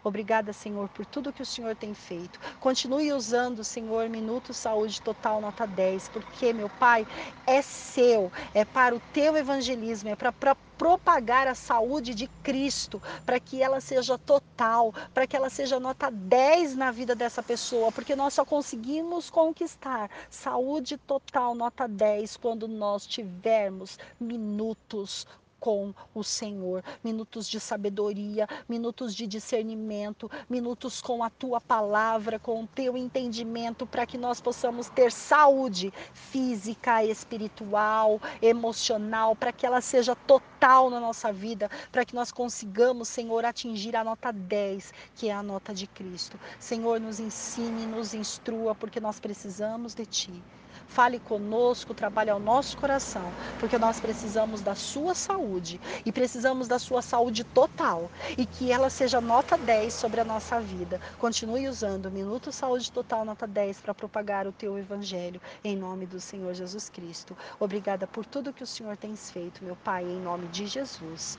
Obrigada, Senhor, por tudo que o Senhor tem feito. Continue usando, Senhor, Minuto Saúde Total nota 10, porque, meu Pai, é seu, é para o teu evangelismo, é para propagar a saúde de Cristo, para que ela seja total, para que ela seja nota 10 na vida dessa pessoa, porque nós só conseguimos conquistar saúde total nota 10 quando nós tivermos minutos com o Senhor, minutos de sabedoria, minutos de discernimento, minutos com a Tua Palavra, com o Teu entendimento, para que nós possamos ter saúde física, espiritual, emocional, para que ela seja total na nossa vida, para que nós consigamos, Senhor, atingir a nota 10, que é a nota de Cristo. Senhor, nos ensine, nos instrua, porque nós precisamos de Ti. Fale conosco, trabalhe ao nosso coração, porque nós precisamos da sua saúde e precisamos da sua saúde total, e que ela seja nota 10 sobre a nossa vida. Continue usando o Minuto Saúde Total nota 10 para propagar o teu evangelho, em nome do Senhor Jesus Cristo. Obrigada por tudo que o Senhor tem feito, meu Pai, em nome de Jesus.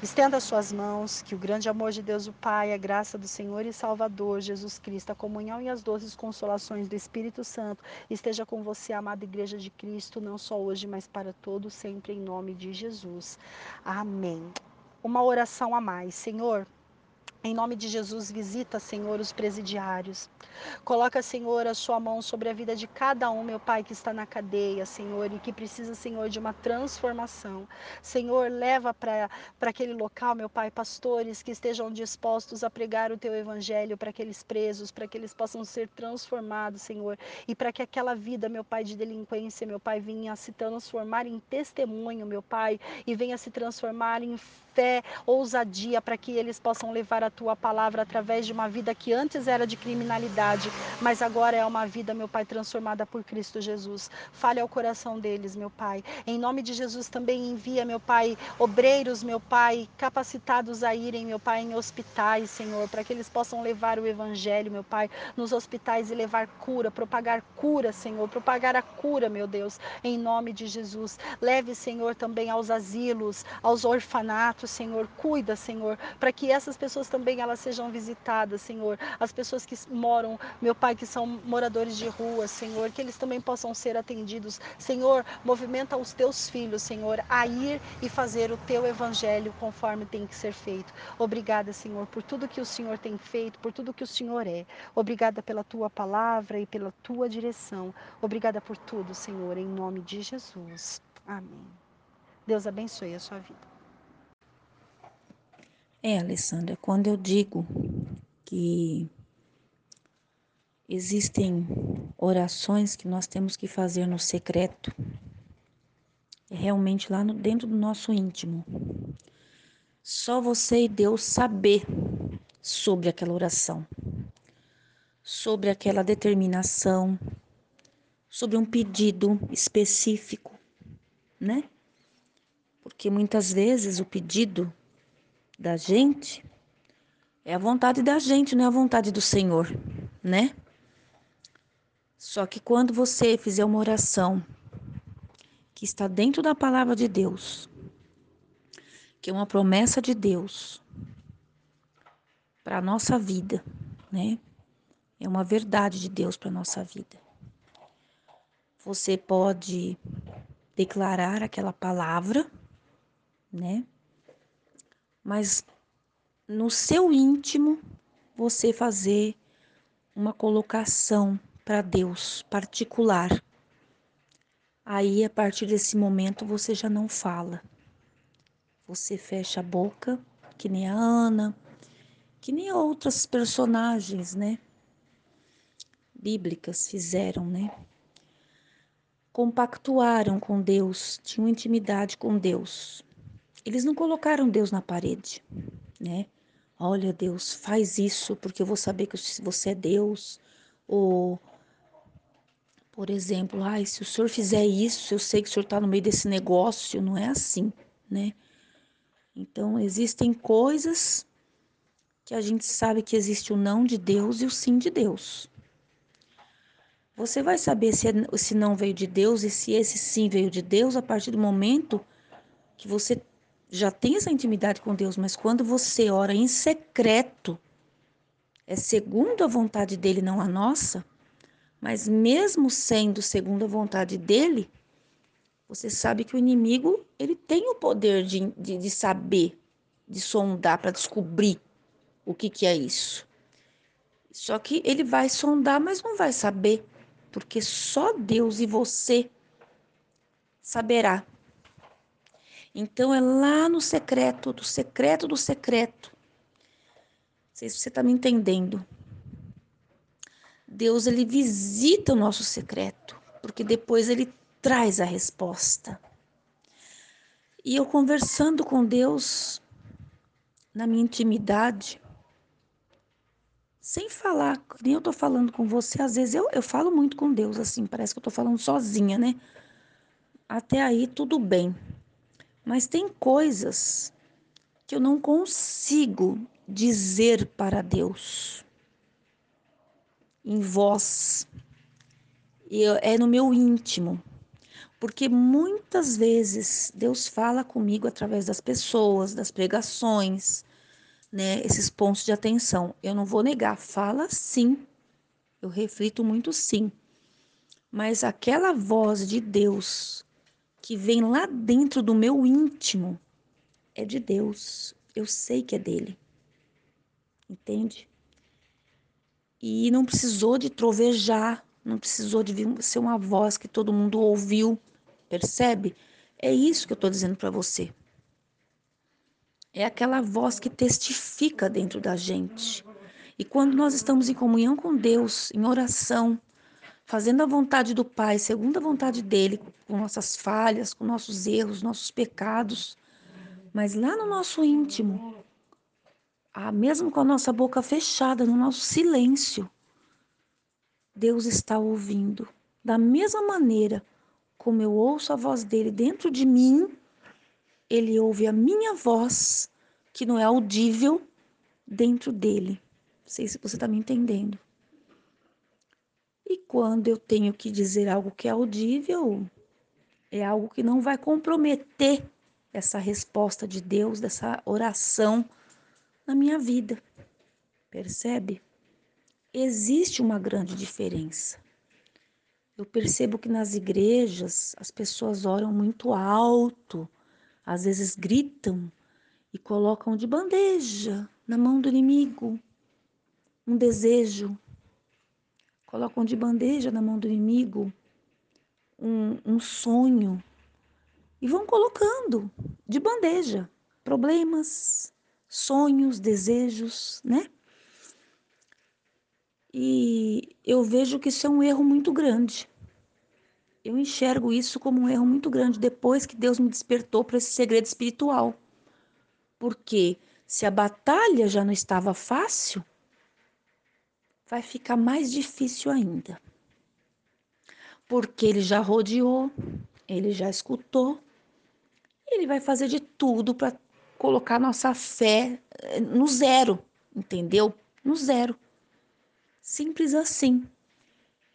Estenda as suas mãos, que o grande amor de Deus o Pai, a graça do Senhor e Salvador Jesus Cristo, a comunhão e as doces consolações do Espírito Santo esteja com você, amada Igreja de Cristo, não só hoje, mas para todos sempre, em nome de Jesus. Amém. Uma oração a mais. Senhor, em nome de Jesus, visita, Senhor, os presidiários. Coloca, Senhor, a sua mão sobre a vida de cada um, meu Pai, que está na cadeia, Senhor, e que precisa, Senhor, de uma transformação. Senhor, leva para aquele local, meu Pai, pastores que estejam dispostos a pregar o Teu Evangelho para aqueles presos, para que eles possam ser transformados, Senhor, e para que aquela vida, meu Pai, de delinquência, meu Pai, venha se transformar em testemunho, meu Pai, e venha se transformar em fé, ousadia, para que eles possam levar a Tua palavra através de uma vida que antes era de criminalidade, mas agora é uma vida, meu Pai, transformada por Cristo Jesus. Fale ao coração deles, meu Pai. Em nome de Jesus também envia, meu Pai, obreiros, meu Pai, capacitados a irem, meu Pai, em hospitais, Senhor, para que eles possam levar o Evangelho, meu Pai, nos hospitais e levar cura, propagar cura, Senhor, propagar a cura, meu Deus, em nome de Jesus. Leve, Senhor, também aos asilos, aos orfanatos, Senhor, cuida, Senhor, para que essas pessoas também elas sejam visitadas, Senhor, as pessoas que moram, meu Pai, que são moradores de rua, Senhor, que eles também possam ser atendidos, Senhor, movimenta os Teus filhos, Senhor, a ir e fazer o Teu Evangelho conforme tem que ser feito. Obrigada, Senhor, por tudo que o Senhor tem feito, por tudo que o Senhor é. Obrigada pela Tua palavra e pela Tua direção. Obrigada por tudo, Senhor, em nome de Jesus. Amém. Deus abençoe a sua vida. Alessandra, quando eu digo que existem orações que nós temos que fazer no secreto, é realmente lá dentro do nosso íntimo. Só você e Deus saber sobre aquela oração, sobre aquela determinação, sobre um pedido específico, né? Porque muitas vezes o pedido da gente é a vontade da gente, não é a vontade do Senhor, né? Só que quando você fizer uma oração que está dentro da palavra de Deus, que é uma promessa de Deus para a nossa vida, né? É uma verdade de Deus para a nossa vida. Você pode declarar aquela palavra, né? Mas no seu íntimo, você fazer uma colocação para Deus particular. Aí, a partir desse momento, você já não fala. Você fecha a boca, que nem a Ana, que nem outras personagens, né? Bíblicas fizeram, né? Compactuaram com Deus, tinham intimidade com Deus. Eles não colocaram Deus na parede, né? Olha, Deus, faz isso, porque eu vou saber que você é Deus. Ou, por exemplo, ai, se o Senhor fizer isso, eu sei que o Senhor está no meio desse negócio. Não é assim, né? Então, existem coisas que a gente sabe que existe o não de Deus e o sim de Deus. Você vai saber se não veio de Deus e se esse sim veio de Deus a partir do momento que você já tem essa intimidade com Deus, mas quando você ora em secreto, é segundo a vontade dele, não a nossa, mas mesmo sendo segundo a vontade dele, você sabe que o inimigo ele tem o poder de saber, de sondar para descobrir o que é isso. Só que ele vai sondar, mas não vai saber, porque só Deus e você saberá. Então, é lá no secreto, do secreto, do secreto. Não sei se você está me entendendo. Deus, ele visita o nosso secreto, porque depois ele traz a resposta. E eu conversando com Deus, na minha intimidade, sem falar, nem eu estou falando com você, às vezes eu falo muito com Deus, assim, parece que eu estou falando sozinha, né? Até aí, tudo bem. Mas tem coisas que eu não consigo dizer para Deus em voz, é no meu íntimo, porque muitas vezes Deus fala comigo através das pessoas, das pregações, né? Esses pontos de atenção, eu não vou negar, fala sim, eu reflito muito sim, mas aquela voz de Deus que vem lá dentro do meu íntimo, é de Deus. Eu sei que é dele. Entende? E não precisou de trovejar, não precisou de ser uma voz que todo mundo ouviu, percebe? É isso que eu estou dizendo para você. É aquela voz que testifica dentro da gente. E quando nós estamos em comunhão com Deus, em oração, fazendo a vontade do Pai, segundo a vontade dele, com nossas falhas, com nossos erros, nossos pecados, Mas lá no nosso íntimo, mesmo com a nossa boca fechada, no nosso silêncio, Deus está ouvindo. Da mesma maneira como eu ouço a voz dele dentro de mim, ele ouve a minha voz, que não é audível, dentro dele. Não sei se você está me entendendo. E quando eu tenho que dizer algo que é audível, é algo que não vai comprometer essa resposta de Deus, dessa oração na minha vida. Percebe? Existe uma grande diferença. Eu percebo que nas igrejas as pessoas oram muito alto, às vezes gritam e colocam de bandeja na mão do inimigo um desejo. Colocam de bandeja na mão do inimigo um sonho e vão colocando de bandeja problemas, sonhos, desejos, né? E eu vejo que isso é um erro muito grande. Eu enxergo isso como um erro muito grande depois que Deus me despertou para esse segredo espiritual. Porque se a batalha já não estava fácil, vai ficar mais difícil ainda. Porque ele já rodeou, ele já escutou, ele vai fazer de tudo para colocar nossa fé no zero, entendeu? No zero. Simples assim.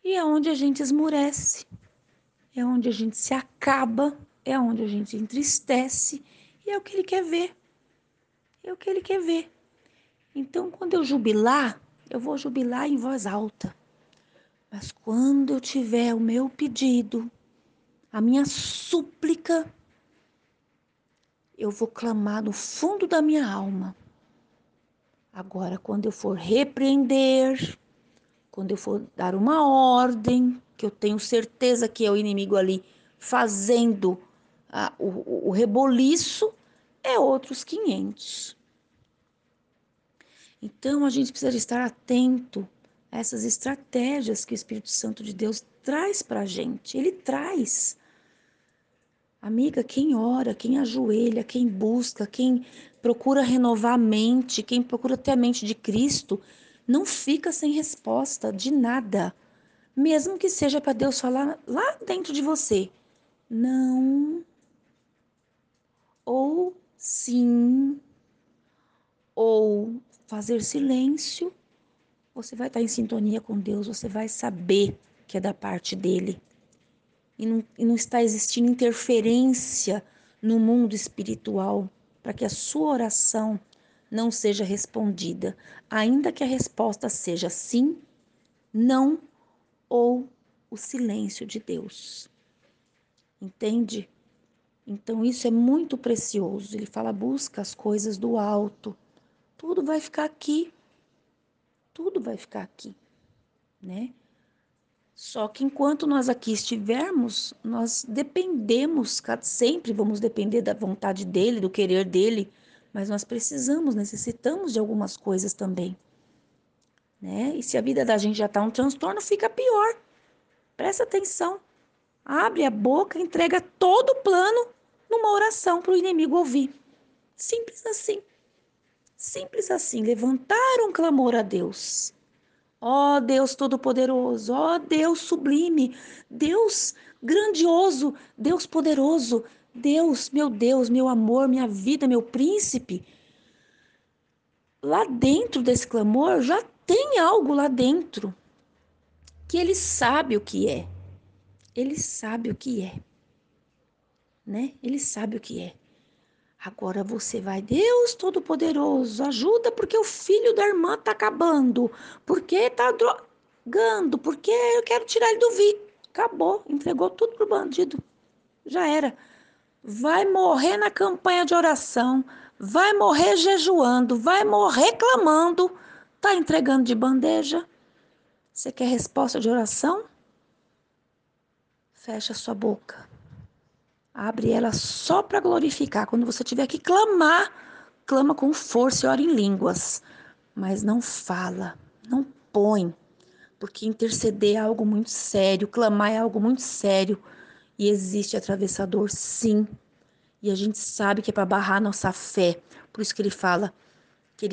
E é onde a gente esmurece, é onde a gente se acaba, é onde a gente entristece, e é o que ele quer ver. É o que ele quer ver. Então, quando eu jubilar, eu vou jubilar em voz alta. Mas quando eu tiver o meu pedido, a minha súplica, eu vou clamar no fundo da minha alma. Agora, quando eu for repreender, quando eu for dar uma ordem, que eu tenho certeza que é o inimigo ali fazendo o reboliço, é outros 500. Então, a gente precisa estar atento a essas estratégias que o Espírito Santo de Deus traz para a gente. Ele traz. Amiga, quem ora, quem ajoelha, quem busca, quem procura renovar a mente, quem procura ter a mente de Cristo, não fica sem resposta de nada. Mesmo que seja para Deus falar lá dentro de você. Não. Ou sim. Ou fazer silêncio, você vai estar em sintonia com Deus, você vai saber que é da parte dele. E não está existindo interferência no mundo espiritual para que a sua oração não seja respondida, ainda que a resposta seja sim, não ou o silêncio de Deus. Entende? Então isso é muito precioso. Ele fala, busca as coisas do alto. Tudo vai ficar aqui, tudo vai ficar aqui, né? Só que enquanto nós aqui estivermos, nós dependemos, sempre vamos depender da vontade dele, do querer dele, mas nós precisamos, necessitamos de algumas coisas também, né? E se a vida da gente já está um transtorno, fica pior. Presta atenção, abre a boca, entrega todo o plano numa oração para o inimigo ouvir. Simples assim. Simples assim, levantar um clamor a Deus. Ó Deus Todo-Poderoso, ó Deus Sublime, Deus Grandioso, Deus Poderoso, Deus, meu amor, minha vida, meu príncipe. Lá dentro desse clamor já tem algo lá dentro que ele sabe o que é. Ele sabe o que é, né? Ele sabe o que é. Agora você vai, Deus Todo-Poderoso, ajuda porque o filho da irmã está acabando, porque tá drogando, porque eu quero tirar ele do vício. Acabou, entregou tudo pro bandido, já era. Vai morrer na campanha de oração, vai morrer jejuando, vai morrer clamando, tá entregando de bandeja. Você quer resposta de oração? Fecha sua boca. Abre ela só para glorificar. Quando você tiver que clamar, clama com força e ora em línguas. Mas não fala, não põe. Porque interceder é algo muito sério, clamar é algo muito sério. E existe atravessador, sim. E a gente sabe que é para barrar a nossa fé. Por isso que ele fala que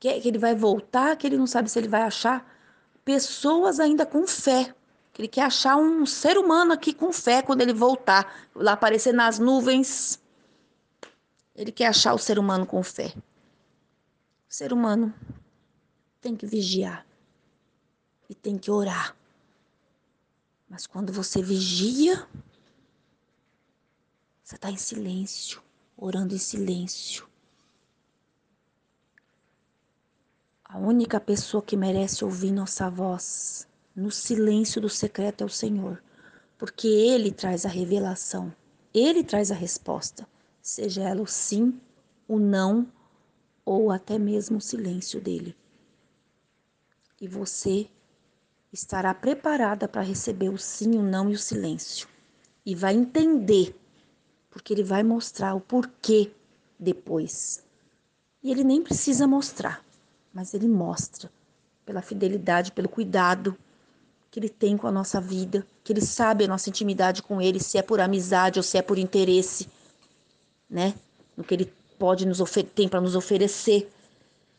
ele vai voltar, que ele não sabe se ele vai achar pessoas ainda com fé. Que ele quer achar um ser humano aqui com fé quando ele voltar, lá aparecer nas nuvens. Ele quer achar o ser humano com fé. O ser humano tem que vigiar e tem que orar. Mas quando você vigia, você está em silêncio, orando em silêncio. A única pessoa que merece ouvir nossa voz no silêncio do secreto é o Senhor, porque Ele traz a revelação, Ele traz a resposta, seja ela o sim, o não, ou até mesmo o silêncio dEle. E você estará preparada para receber o sim, o não e o silêncio. E vai entender, porque Ele vai mostrar o porquê depois. E Ele nem precisa mostrar, mas Ele mostra pela fidelidade, pelo cuidado que Ele tem com a nossa vida, que Ele sabe a nossa intimidade com Ele, se é por amizade ou se é por interesse, né? No que Ele pode tem para nos oferecer.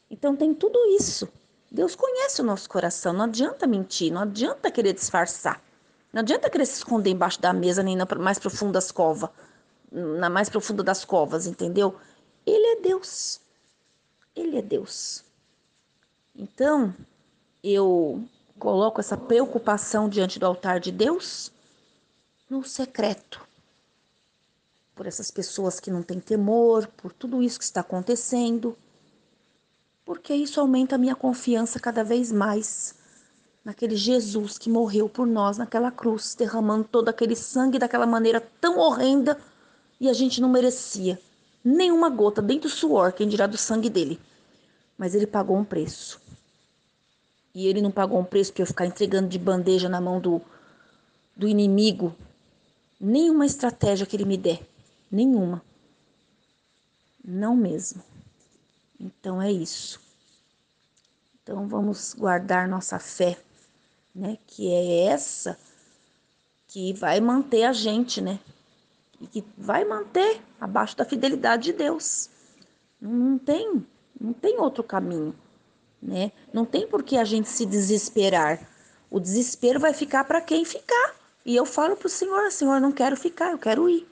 Então tem tudo isso. Deus conhece o nosso coração, não adianta mentir, não adianta querer disfarçar, não adianta querer se esconder embaixo da mesa, nem na mais profunda das covas, entendeu? Ele é Deus, Então, eu coloco essa preocupação diante do altar de Deus no secreto, por essas pessoas que não têm temor, por tudo isso que está acontecendo, porque isso aumenta a minha confiança cada vez mais naquele Jesus que morreu por nós naquela cruz, derramando todo aquele sangue daquela maneira tão horrenda e a gente não merecia. Nenhuma gota, nem do suor, quem dirá do sangue dele. Mas ele pagou um preço. E ele não pagou um preço para eu ficar entregando de bandeja na mão do inimigo. Nenhuma estratégia que ele me der. Nenhuma. Não mesmo. Então é isso. Então vamos guardar nossa fé, né? Que é essa que vai manter a gente, né? E que vai manter abaixo da fidelidade de Deus. Não tem outro caminho, né? Não tem por que a gente se desesperar. O desespero vai ficar para quem ficar. E eu falo pro Senhor, Senhor, não quero ficar, eu quero ir.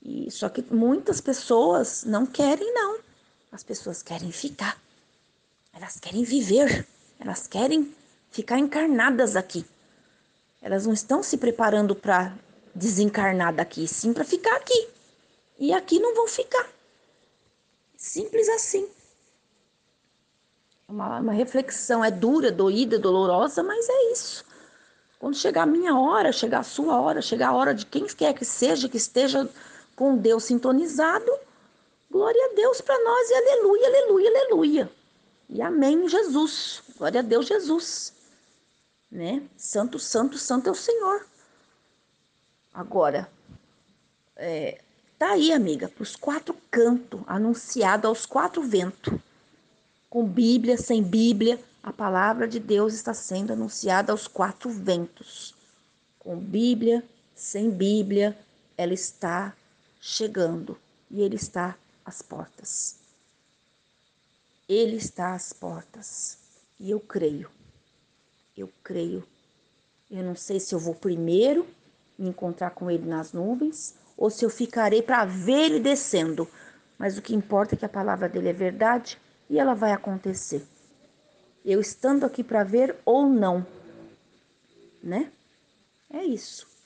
E só que muitas pessoas não querem, não. As pessoas querem ficar. Elas querem viver. Elas querem ficar encarnadas aqui. Elas não estão se preparando para desencarnar daqui, sim para ficar aqui. E aqui não vão ficar. Simples assim. Uma reflexão é dura, doída, dolorosa, mas é isso. Quando chegar a minha hora, chegar a sua hora, chegar a hora de quem quer que seja, que esteja com Deus sintonizado, glória a Deus para nós e aleluia, aleluia, aleluia. E amém, Jesus. Glória a Deus, Jesus. Né? Santo, santo, santo é o Senhor. Agora, tá aí, amiga, para os quatro cantos, anunciado aos quatro ventos. Com Bíblia, sem Bíblia, a palavra de Deus está sendo anunciada aos quatro ventos. Com Bíblia, sem Bíblia, ela está chegando e Ele está às portas. Ele está às portas e eu creio. Eu não sei se eu vou primeiro me encontrar com Ele nas nuvens ou se eu ficarei para ver Ele descendo. Mas o que importa é que a palavra dele é verdade e ela vai acontecer. Eu estando aqui para ver ou não, né? É isso.